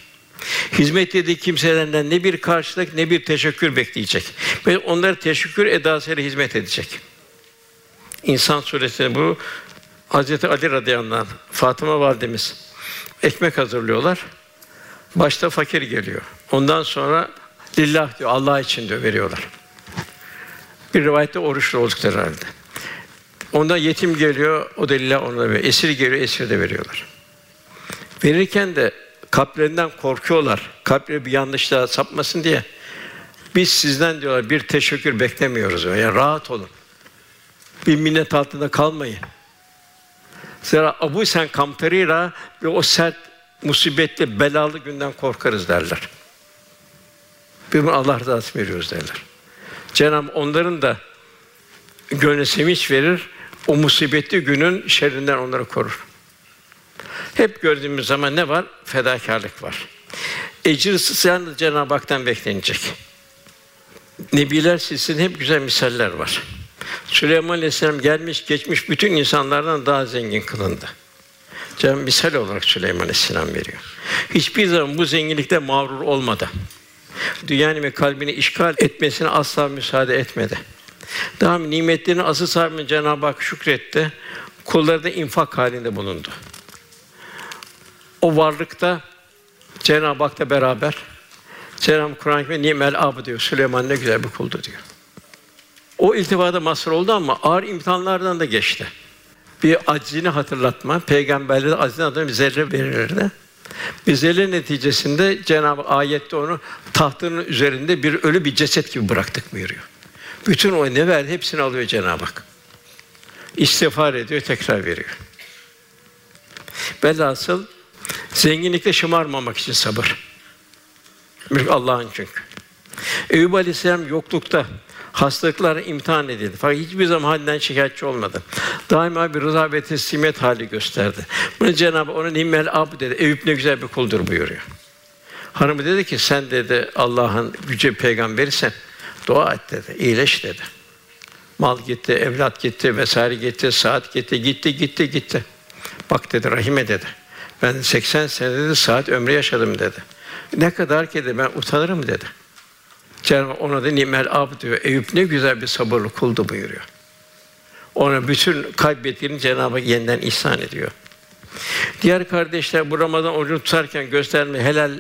Hizmet dediği kimselerden ne bir karşılık ne bir teşekkür bekleyecek ve onlara teşekkür edasıyla hizmet edecek. İnsan suresinde bu Hazret-i Ali radıyallahu anh, Fatıma validemiz ekmek hazırlıyorlar. Başta fakir geliyor. Ondan sonra lillah diyor, Allah için diyor veriyorlar. Bir rivayette oruçlu oldukları halde. Ondan yetim geliyor, o da lillah ona veriyor. Esir geliyor, esir de veriyorlar. Verirken de kalplerinden korkuyorlar. Kalpleri bir yanlışlığa sapmasın diye. Biz sizden diyorlar bir teşekkür beklemiyoruz. Yani rahat olun. Bir minnet altında kalmayın. Zira Abu Sen Kamperira ve o sert musibetli belalı günden korkarız derler. Birbirine Allah rızası veriyoruz derler. Cenab-ı onların da gönlüne sevinç verir. O musibetli günün şerrinden onları korur. Hep gördüğümüz zaman ne var? Fedakârlık var. Ecirsiz yalnız Cenab-ı Hak'tan beklenecek. Nebiler silsilesinde hep güzel misaller var. Süleyman Aleyhisselâm gelmiş geçmiş bütün insanlardan daha zengin kılındı. Cenab-ı misal olarak Süleyman Aleyhisselâm veriyor. Hiçbir zaman bu zenginlikte mağrur olmadı. Dünyanın ve kalbini işgal etmesine asla müsaade etmedi. Daha nimetlerini asıl sahibine Cenab-ı Hak şükretti. Kulları da infak halinde bulundu. O varlıkta Cenab-ı Hak'la beraber Cenab-ı Kur'an-ı Kerim'de nimel abd diyor. Süleyman ne güzel bir kuldu diyor. O iltifada mazhar oldu ama ağır imtihanlardan da geçti. Bir aczini hatırlatma, peygamberlere aczini hatırlatma, bir zerre verirlerdi. Bir zerre neticesinde Cenab-ı ayette onu tahtının üzerinde bir ölü bir ceset gibi bıraktık buyuruyor. Bütün o ne verdi hepsini alıyor Cenab-ı Hak. İstiğfar ediyor, tekrar veriyor. Velhasıl zenginlikte şımarmamak için sabır. Mülk Allah'ın çünkü. Eyyûb Aleyhisselam yoklukta, hastalıklarla imtihan edildi. Fakat hiçbir zaman halinden şikayetçi olmadı. Daima bir rıza ve teslimiyet hâli gösterdi. Bunu Cenab-ı Hak ona nimmel abd dedi. Eyüp ne güzel bir kuldur buyuruyor. Hanımı dedi ki sen dedi Allah'ın yüce peygamberisin. Dua et dedi. İyileş dedi. Mal gitti, evlat gitti, vesaire gitti, saat gitti, gitti, gitti, gitti. Bak dedi Rahime dedi. Ben seksen sene dedi, saat ömrü yaşadım dedi. Ne kadar ki dedi, ben utanırım dedi. Cenab-ı Hak ona da nimel abd diyor. Eyüp ne güzel bir sabırlı kuldu buyuruyor. Ona bütün kaybettiğini Cenab-ı Hak yeniden ihsan ediyor. Diğer kardeşler bu Ramazan orucunu tutarken gösterme helal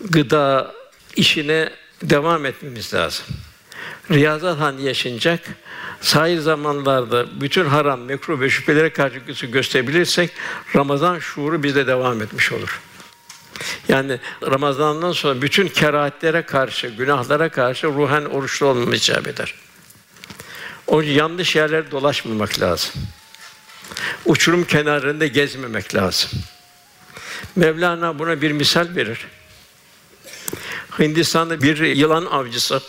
gıda işine devam etmemiz lazım. Riyazat halinde yaşanacak. Sahir zamanlarda bütün haram, mekruh ve şüphelere karşı gösterebilirsek Ramazan şuuru bizde devam etmiş olur. Yani Ramazan'dan sonra bütün kerahatlere karşı, günahlara karşı ruhen oruçlu olmamız icap eder. O yanlış yerlere dolaşmamak lazım. Uçurum kenarında gezmemek lazım. Mevlana buna bir misal verir. Hindistan'da bir yılan avcısı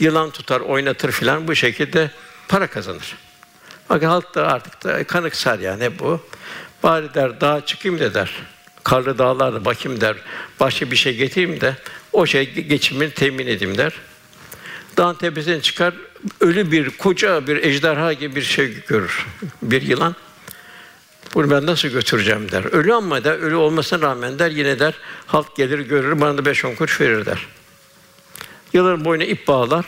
yılan tutar, oynatır filan bu şekilde para kazanır. Fakat halk da artık da kanıksar yani bu. Bari der dağa çıkayım de der. karlı dağlarda bakayım der, başka bir şey getireyim de o şey geçimini temin edeyim der. Dağın tepesine çıkar, ölü bir, koca bir ejderha gibi bir şey görür, bir yılan. Bunu ben nasıl götüreceğim der. Ölü ama der, ölü olmasına rağmen der, yine der, halk gelir görür, bana da beş on kuruş verir der. Yılanın boynuna ip bağlar,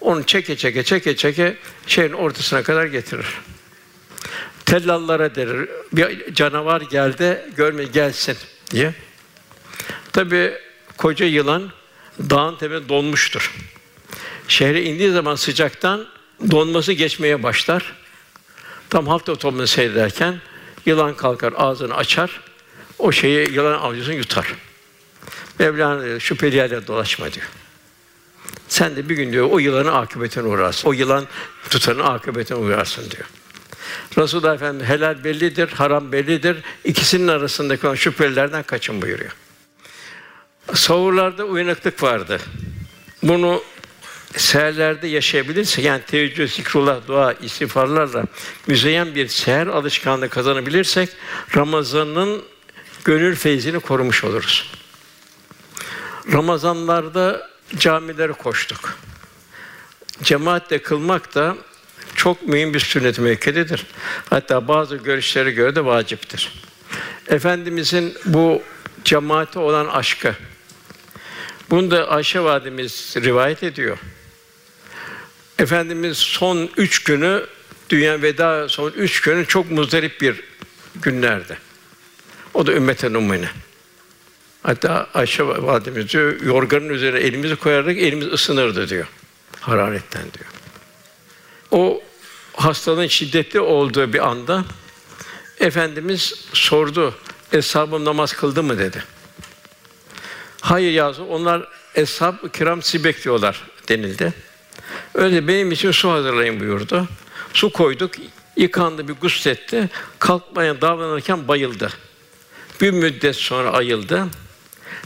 onu çeke çeke çeke çeke şeyin ortasına kadar getirir. Tellallara derir, bir canavar geldi, görme gelsin diye. Tabii koca yılan dağın tepesinde donmuştur. Şehre indiği zaman sıcaktan donması geçmeye başlar. Tam halk da otomunu seyrederken yılan kalkar, ağzını açar, o şeyi yılan avcısını yutar. Mevlana diyor, şüpheli yerlerde dolaşma diyor. Sen de bir gün diyor o yılanın akıbetine uğrarsın, o yılan tutanın akıbetine uğrarsın diyor. Resulullah Efendimiz helal bellidir, haram bellidir, ikisinin arasındaki olan şüphelilerden kaçın buyuruyor. Sahurlarda uyanıklık vardı. Bunu seherlerde yaşayabilirse, yani teveccüh, zikrullah, dua, istiğfarlarla müzeyyen bir seher alışkanlığı kazanabilirsek, Ramazan'ın gönül feyzini korumuş oluruz. Ramazanlarda camilere koştuk. Cemaatle kılmak da çok mühim bir sünnet-i müekkededir. Hatta bazı görüşlere göre de vaciptir. Efendimizin bu cemaate olan aşkı, bunu da Âişe validemiz rivayet ediyor. Efendimiz son üç günü, dünya veda son üç günü çok muzdarip bir günlerdi. O da ümmeten ummine. Hatta Âişe validemiz diyor, yorganın üzerine elimizi koyardık, elimiz ısınırdı diyor, hararetten diyor. O hastalığın şiddetli olduğu bir anda Efendimiz sordu, "Eshabım namaz kıldı mı?" dedi. "Hayır ya Resulallah, onlar eshab-ı kiram sizi bekliyorlar." denildi. "Öyle benim için su hazırlayın." buyurdu. Su koyduk, yıkandı, bir gusletti. Kalkmaya davranırken bayıldı. Bir müddet sonra ayıldı.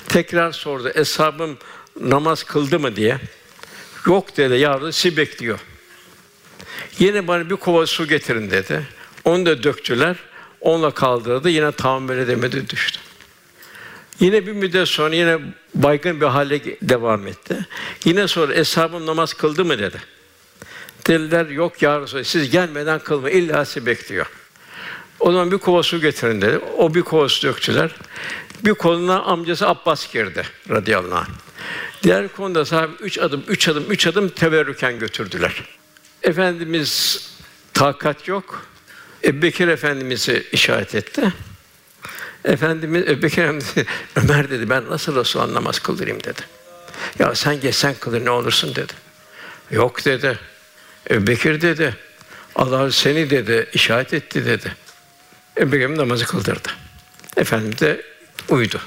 Tekrar sordu, "Eshabım namaz kıldı mı?" diye. "Yok." dedi, "Ya Resulallah, sizi bekliyor." "Yine bana bir kova su getirin." dedi. Onu da döktüler, onunla kaldırdı, yine tahammül edemedi, düştü. Yine bir müddet sonra yine baygın bir hale devam etti. Yine sonra "Eshabım namaz kıldı mı?" dedi. Dediler, "Yok ya Resulallah, siz gelmeden kılma, illa sizi bekliyor." "O zaman bir kova su getirin." dedi. O bir kova su döktüler. Bir koluna amcası Abbas girdi radıyallahu anh. Diğer konuda sahabe üç adım, üç adım, üç adım teberrüken götürdüler. Efendimiz takat yok. Ebubekir Efendimiz'i işaret etti. Efendimiz, Ebubekir Efendimiz, "Ömer" dedi, "ben nasıl Resulullah'a namaz kıldırayım?" dedi. "Ya sen geçsen kıldır, ne olursun?" dedi. "Yok." dedi. "Ebubekir" dedi, "Allah seni" dedi, "işaret etti" dedi. Ebubekir namazı kıldırdı. Efendimiz de uyudu.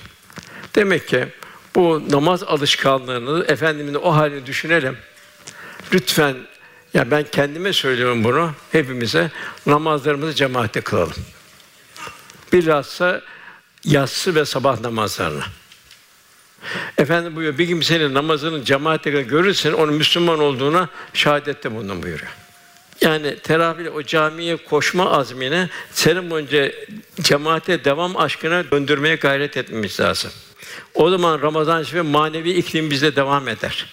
Demek ki bu namaz alışkanlığını, Efendimiz'in o halini düşünelim. Lütfen, ya ben kendime söylüyorum bunu, hepimize, namazlarımızı cemaatle kılalım. Bilhassa yatsı ve sabah namazlarına. Efendim buyuruyor, bir kimsenin namazının cemaatle görürsen onun Müslüman olduğuna şahadette bulunun buyuruyor. Yani teravihle o camiye koşma azmine, senin boyunca cemaate devam aşkına döndürmeye gayret etmemiz lazım. O zaman Ramazan şerif manevi iklim bizde devam eder.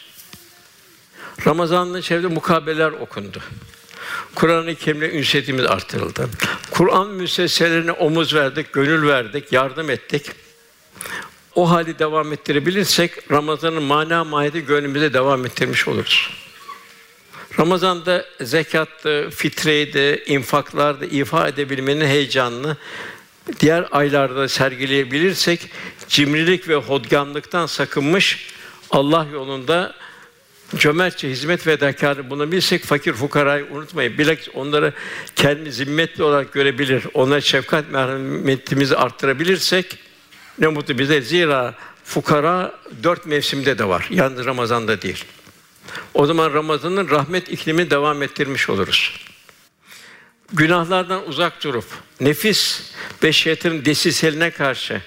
Ramazan'ın şerifinde mukabeleler okundu. Kur'an-ı Kerim'le ünsiyetimiz artırıldı. Kur'an müesseselerine omuz verdik, gönül verdik, yardım ettik. O hali devam ettirebilirsek Ramazan'ın mana mahiyeti gönlümüze devam ettirmiş oluruz. Ramazan'da zekattı, fitreydi, infaklardı ifa edebilmenin heyecanını diğer aylarda sergileyebilirsek cimrilik ve hodgamlıktan sakınmış, Allah yolunda cömertçe hizmet ve edakârı bulunabilirsek, fakir fukarayı unutmayıp, bilakis onları kendi zimmetli olarak görebilir, onlara şefkat merhametimizi arttırabilirsek ne mutlu bize. Zira fukara dört mevsimde de var, yalnız Ramazan'da değil. O zaman Ramazan'ın rahmet iklimini devam ettirmiş oluruz. Günahlardan uzak durup, nefis ve şeytanın desiseline karşı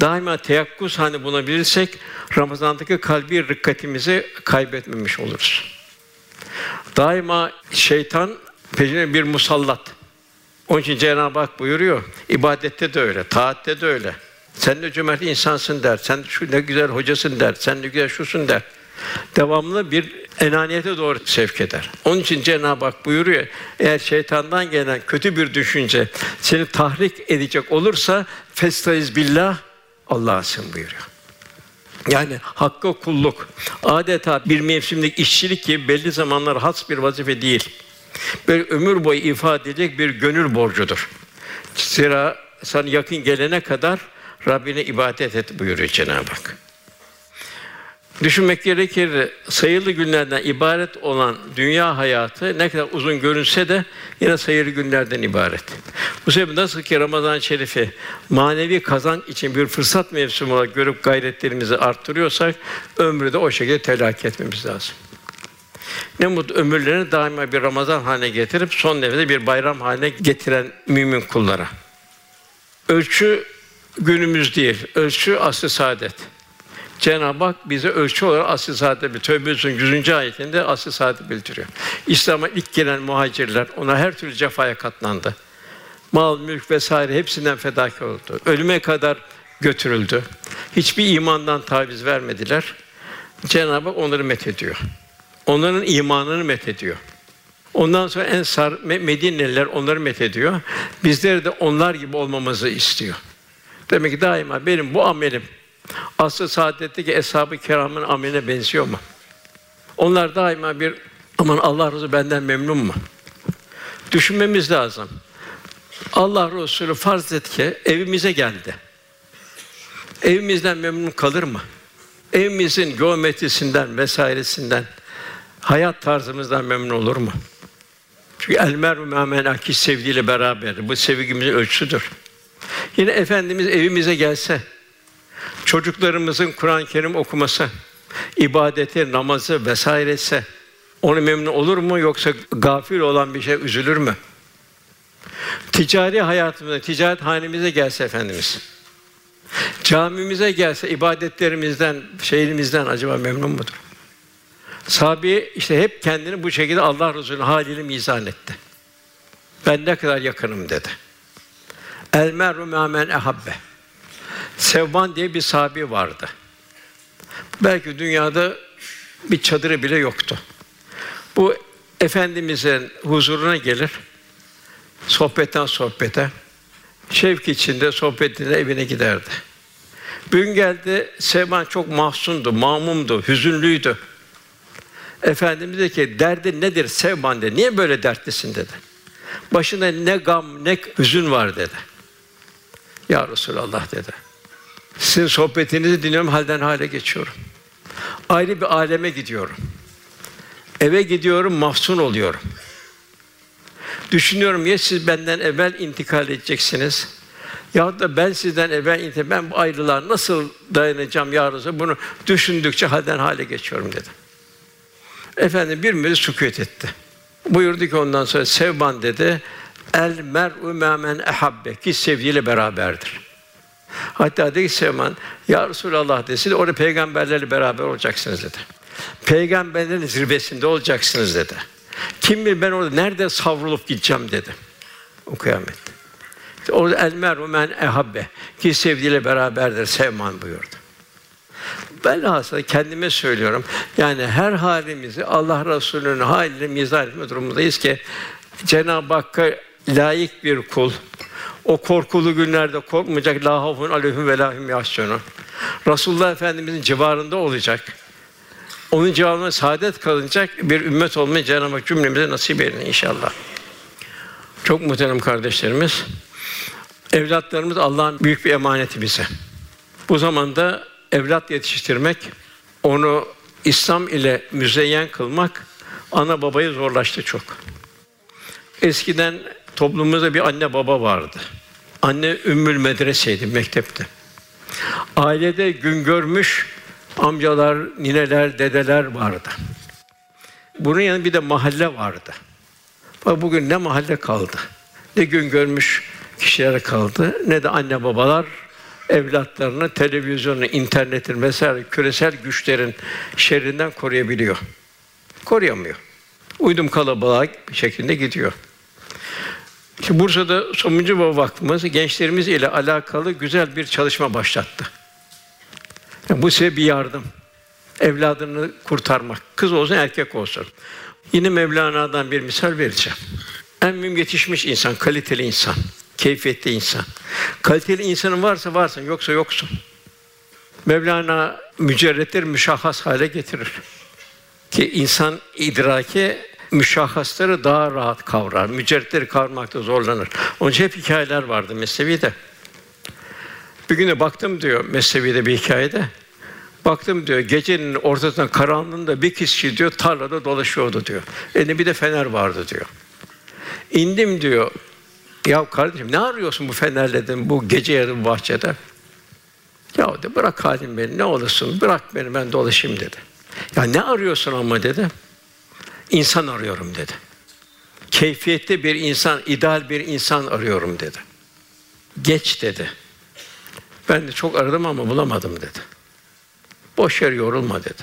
daima teyakkuz hâlinde bulunabilirsek, Ramazan'daki kalbi rikkatimizi kaybetmemiş oluruz. Daima şeytan peşine bir musallat. Onun için Cenab-ı Hak buyuruyor, ibadette de öyle, taatte de öyle. Sen ne cömert insansın der. Sen şu ne güzel hocasın der. Sen ne güzel şusun der. Devamlı bir enaniyete doğru sevk eder. Onun için Cenab-ı Hak buyuruyor, eğer şeytandan gelen kötü bir düşünce seni tahrik edecek olursa festaiz billah, Allah'a sığın buyuruyor. Yani hakka kulluk adeta bir mevsimlik işçilik gibi belli zamanlar has bir vazife değil. Böyle ömür boyu ifade edecek bir gönül borcudur. Zira sana yakın gelene kadar Rabbine ibadet et buyuruyor Cenab-ı Hak. Düşünmek gerekir, sayılı günlerden ibaret olan dünya hayatı ne kadar uzun görünse de yine sayılı günlerden ibaret. Bu sebeple nasıl ki Ramazan-ı Şerif'i manevi kazanç için bir fırsat mevsimi olarak görüp gayretlerimizi arttırıyorsak, ömrü de o şekilde telakki etmemiz lazım. Ne mutlu ömürlerini daima bir Ramazan haline getirip son nefeste bir bayram haline getiren mümin kullara. Ölçü günümüz değil, ölçü asr-ı saadet. Cenab-ı Hak bize ölçü olarak asr-ı saadete bir Tövbe Suresi'nin yüzüncü ayetinde asr-ı saadeti bildiriyor. İslam'a ilk gelen muhacirler ona her türlü cefaya katlandı. Mal, mülk vesaire hepsinden fedakar oldu. Ölüme kadar götürüldü. Hiçbir imandan taviz vermediler. Cenab-ı Hak onları methediyor. Onların imanını methediyor. Ondan sonra Ensar, Medineliler onları methediyor. Bizleri de onlar gibi olmamızı istiyor. Demek ki daima benim bu amelim asr-ı saadetteki eshab-ı kiramın ameline benziyor mu? Onlar daima bir aman Allah Resulü benden memnun mu? Düşünmemiz lazım. Allah Resulü farz et ki evimize geldi. Evimizden memnun kalır mı? Evimizin geometrisinden vesairesinden, hayat tarzımızdan memnun olur mu? Çünkü elmer mümenaki sevgiyle beraber bu sevgimizin ölçüsüdür. Yine efendimiz evimize gelse, çocuklarımızın Kur'an-ı Kerim okuması, ibadeti, namazı vesairesi onu memnun olur mu, yoksa gafil olan bir şey üzülür mü? Ticari hayatımıza, ticaret hanemize gelse efendimiz, camimize gelse ibadetlerimizden, şeyimizden acaba memnun mudur? Sahabi işte hep kendini bu şekilde Allah Resulü'nün haliyle mizan etti. Ben ne kadar yakınım dedi. El mer'u mâ men ehabbe. Sevban diye bir sahabi vardı. Belki dünyada bir çadırı bile yoktu. Bu efendimizin huzuruna gelir, sohbetten sohbete, şevk içinde sohbetine evine giderdi. Bir gün geldi, Sevban çok mahzundu, mamumdu, hüzünlüydü. Efendimiz dedi ki, derdin nedir Sevban dedi, niye böyle dertlisin dedi. Başında ne gam ne hüzün var dedi. Ya Resulallah dedi, sizin sohbetinizi dinliyorum, halden hale geçiyorum. Ayrı bir aleme gidiyorum. Eve gidiyorum, mahzun oluyorum. Düşünüyorum, ya siz benden evvel intikal edeceksiniz, yahut da ben sizden evvel intikal, ben bu ayrılığa nasıl dayanacağım ya Resulallah, bunu düşündükçe halden hale geçiyorum dedi. Efendim bir müddet sükût etti. Buyurdu ki ondan sonra, Sevban dedi, el mer'u mâ men ehabbe, ki sevgiyle beraberdir. Hatta dedi ki Sevban, ya Resulallah dedi, siz orada peygamberlerle beraber olacaksınız dedi. Peygamberlerin zirvesinde olacaksınız dedi. Kim bilir ben orada nerede savrulup gideceğim dedi. O kıyamet. İşte orada el mer'u men ehabbe, ki sevgiyle beraberdir Sevban buyurdu. Belhassa kendime söylüyorum, yani her halimizi Allah Resulü'nün hâliyle mizan etme durumundayız ki Cenab-ı Hakk'a layık bir kul, o korkulu günlerde korkmayacak, lâ havfun aleyhim ve lâ hum yahzunûn. Resulullah Efendimiz'in civarında olacak, onun civarında saadet kalınacak bir ümmet olmayı Cenab-ı Hak cümlemize nasip eylesin inşallah. Çok muhterem kardeşlerimiz, evlatlarımız Allah'ın büyük bir emaneti bize. Bu zamanda evlat yetiştirmek, onu İslam ile müzeyyen kılmak, ana babayı zorlaştı çok. Eskiden toplumumuzda bir anne baba vardı. Anne ümmül medreseydi, mektepti. Ailede gün görmüş amcalar, nineler, dedeler vardı. Bunun yanında bir de mahalle vardı. Bak bugün ne mahalle kaldı, ne gün görmüş kişiler kaldı, ne de anne babalar evlatlarını televizyonun, internetin vesaire küresel güçlerin şerrinden koruyabiliyor. Koruyamıyor. Uydum kalabalık bir şekilde gidiyor. Şimdi Bursa'da Somuncu Baba Vakfımız gençlerimiz ile alakalı güzel bir çalışma başlattı. Yani bu size bir yardım. Evladını kurtarmak, kız olsun erkek olsun. Yine Mevlana'dan bir misal vereceğim. En mühim yetişmiş insan, kaliteli insan, keyfiyetli insan. Kaliteli insanın varsa varsın, yoksa yoksun. Mevlana mücerretleri müşahhas hale getirir ki insan idrake müşahhasları daha rahat kavrar, mücerretleri kavramakta zorlanır. Onun için hep hikayeler vardı Mesnevi'de. Bir güne baktım diyor Mesnevi'de bir hikayede. Baktım diyor, gecenin ortasından, karanlığında bir kişi diyor tarlada dolaşıyordu diyor. Elinde bir de fener vardı diyor. İndim diyor. Ya kardeşim ne arıyorsun bu fenerle dedim, bu gece yarım bahçede? Ya dedi, bırak halim beni, ne olursun, bırak beni, ben dolaşayım dedi. Ya ne arıyorsun ama dedi. İnsan arıyorum dedi. Keyfiyetli bir insan, ideal bir insan arıyorum dedi. Geç dedi. Ben de çok aradım ama bulamadım dedi. Boş yer yorulma dedi.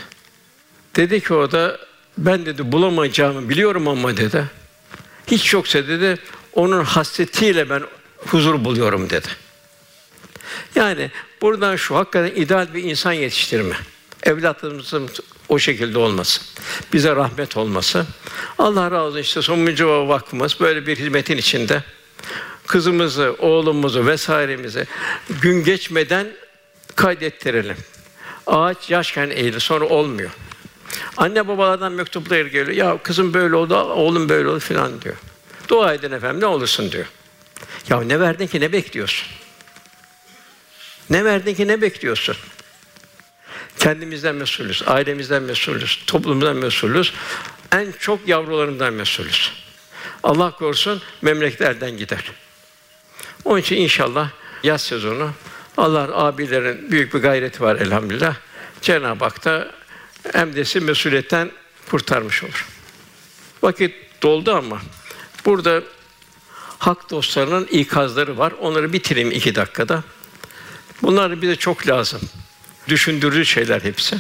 Dedi ki o da, ben dedi bulamayacağımı biliyorum ama dedi. Hiç yoksa dedi, onun hasretiyle ben huzur buluyorum dedi. Yani buradan şu, hakikaten ideal bir insan yetiştirme. Evlatlarımızın o şekilde olması, bize rahmet olması. Allah razı olsun, işte Somuncu Baba Vakfımız böyle bir hizmetin içinde. Kızımızı, oğlumuzu vesairemizi gün geçmeden kaydettirelim. Ağaç yaşken eğilir, sonra olmuyor. Anne babalardan mektuplar geliyor. Ya kızım böyle oldu, oğlum böyle oldu filan diyor. Dua edin efendim, ne olursun diyor. Ya ne verdin ki, ne bekliyorsun? Ne verdin ki, ne bekliyorsun? Kendimizden mesulüz, ailemizden mesulüz, toplumdan mesulüz, en çok yavrularımızdan mesulüz. Allah korusun, memleket elden gider. Onun için inşallah yaz sezonu, Allah abilerin büyük bir gayreti var elhamdülillah. Cenab-ı Hak da hem de sizi mesuliyetten kurtarmış olur. Vakit doldu ama burada hak dostlarının ikazları var. Onları bitireyim iki dakikada. Bunlar bize çok lazım. Düşündürücü şeyler hepsi.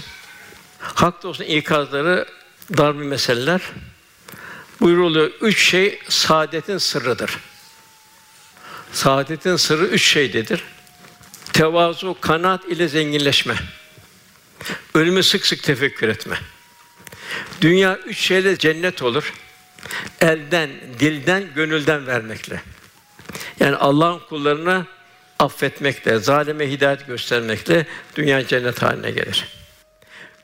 Hak dostlarının ikazları dar bir meseleler. Buyuruluyor, üç şey saadetin sırrıdır. Saadetin sırrı üç şeydedir. Tevazu, kanaat ile zenginleşme. Ölümü sık sık tefekkür etme. Dünya üç şeyle cennet olur. Elden, dilden, gönülden vermekle. Yani Allah'ın kullarını affetmekle, zalime hidayet göstermekle dünya cennet haline gelir.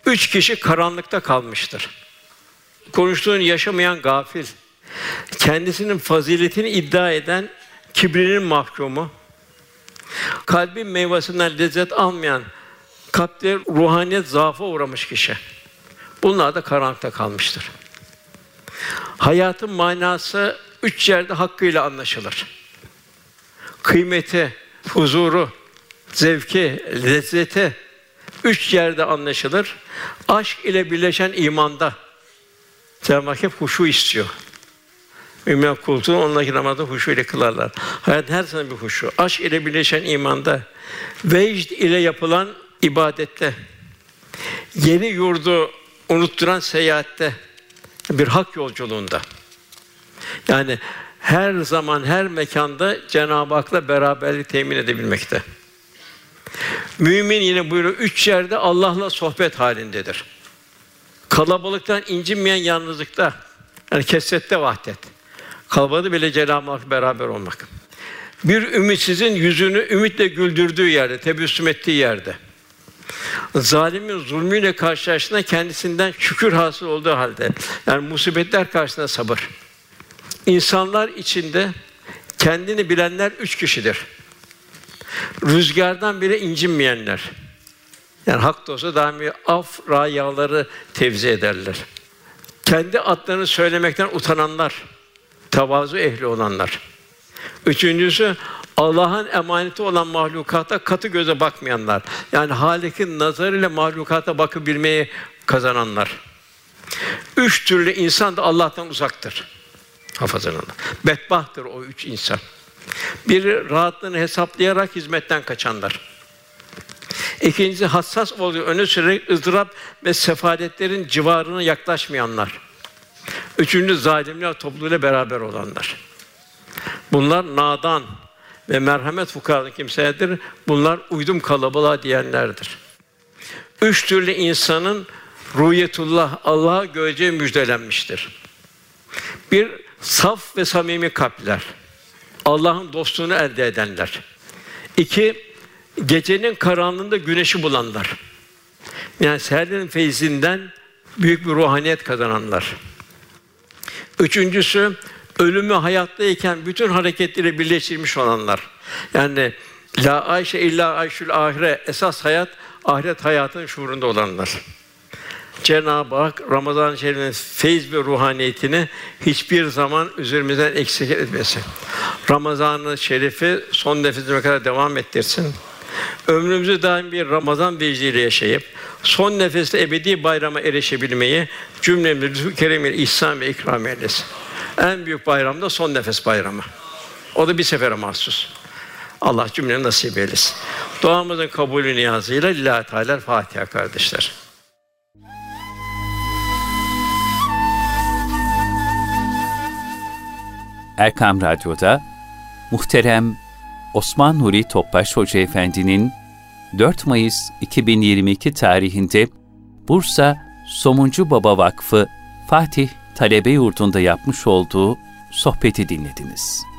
Üç kişi karanlıkta kalmıştır. Konuştuğunu yaşamayan gafil, kendisinin faziletini iddia eden kibrinin mahkumu, kalbin meyvesinden lezzet almayan, kalpte ruhaniyet zaafa uğramış kişi. Bunlar da karanlıkta kalmıştır. Hayatın manası üç yerde hakkıyla anlaşılır. Kıymeti, huzuru, zevki, lezzeti üç yerde anlaşılır. Aşk ile birleşen imanda. Cenab-ı Hak hep huşu istiyor. Mümin kulluğu onunla namazı huşu ile kılarlar. Hayat her zaman bir huşu. Aşk ile birleşen imanda, vecd ile yapılan ibadette, yeni yurdu unutturan seyahatte, bir hak yolculuğunda. Yani her zaman, her mekanda Cenab-ı Hak'la beraberlik temin edebilmekte. Mümin yine buyuruyor, üç yerde Allah'la sohbet halindedir. Kalabalıktan incinmeyen yalnızlıkta, yani kesrette vahdet. Kalabalığı bile Cenab-ı Hak'la beraber olmak. Bir ümitsizin yüzünü ümitle güldürdüğü yerde, tebessüm ettiği yerde. Zalimin zulmüyle karşılaştığında kendisinden şükür hasıl olduğu halde. Yani musibetler karşısında sabır. İnsanlar içinde kendini bilenler üç kişidir. Rüzgardan bile incinmeyenler. Yani hak dostu daimi af rayaları tevzi ederler. Kendi adlarını söylemekten utananlar, tevazu ehli olanlar. Üçüncüsü, Allah'ın emaneti olan mahlukata katı göze bakmayanlar. Yani Halik'in nazarıyla mahlukata bakabilmeyi kazananlar. Üç türlü insan da Allah'tan uzaktır. Hafızanın. Bedbahtır o üç insan. Biri rahatlığını hesaplayarak hizmetten kaçanlar. İkincisi, hassas oluyor, öne sürerek ızdırap ve sefaletlerin civarına yaklaşmayanlar. Üçüncü, zalimler topluluğuyla beraber olanlar. Bunlar nadan ve merhamet fukaralı kimselerdir. Bunlar uydum kalabalığa diyenlerdir. Üç türlü insanın ruhiyetullah, Allah'a göreceği müjdelenmiştir. Bir, saf ve samimi kalpler, Allah'ın dostluğunu elde edenler. İki, gecenin karanlığında güneşi bulanlar. Yani seherlerin feyzinden büyük bir ruhaniyet kazananlar. Üçüncüsü, ölümü hayattayken bütün hareketleriyle birleştirilmiş olanlar. Yani la Âişe illa Âişül Âhire, esas hayat ahiret hayatının şuurunda olanlar. Cenab-ı Hak Ramazan-ı Şerif'in feyz ve ruhaniyetini hiçbir zaman üzerimizden eksik etmesin. Ramazan-ı Şerif'i son nefesime kadar devam ettirsin. Ömrümüzü daim bir Ramazan vecdiyle yaşayıp son nefeste ebedi bayrama erişebilmeyi cümlemize lütfü keremiyle ihsan ve ikram eylesin. En büyük bayram da son nefes bayramı. O da bir sefere mahsus. Allah cümlemize nasip eylesin. Duamızın kabulü niyazıyla Lillahi Teala Fatiha kardeşler. Erkam Radyo'da muhterem Osman Nuri Topbaş Hoca Efendi'nin dört Mayıs iki bin yirmi iki tarihinde Bursa Somuncu Baba Vakfı Fatih Talebe Yurdu'nda yapmış olduğu sohbeti dinlediniz.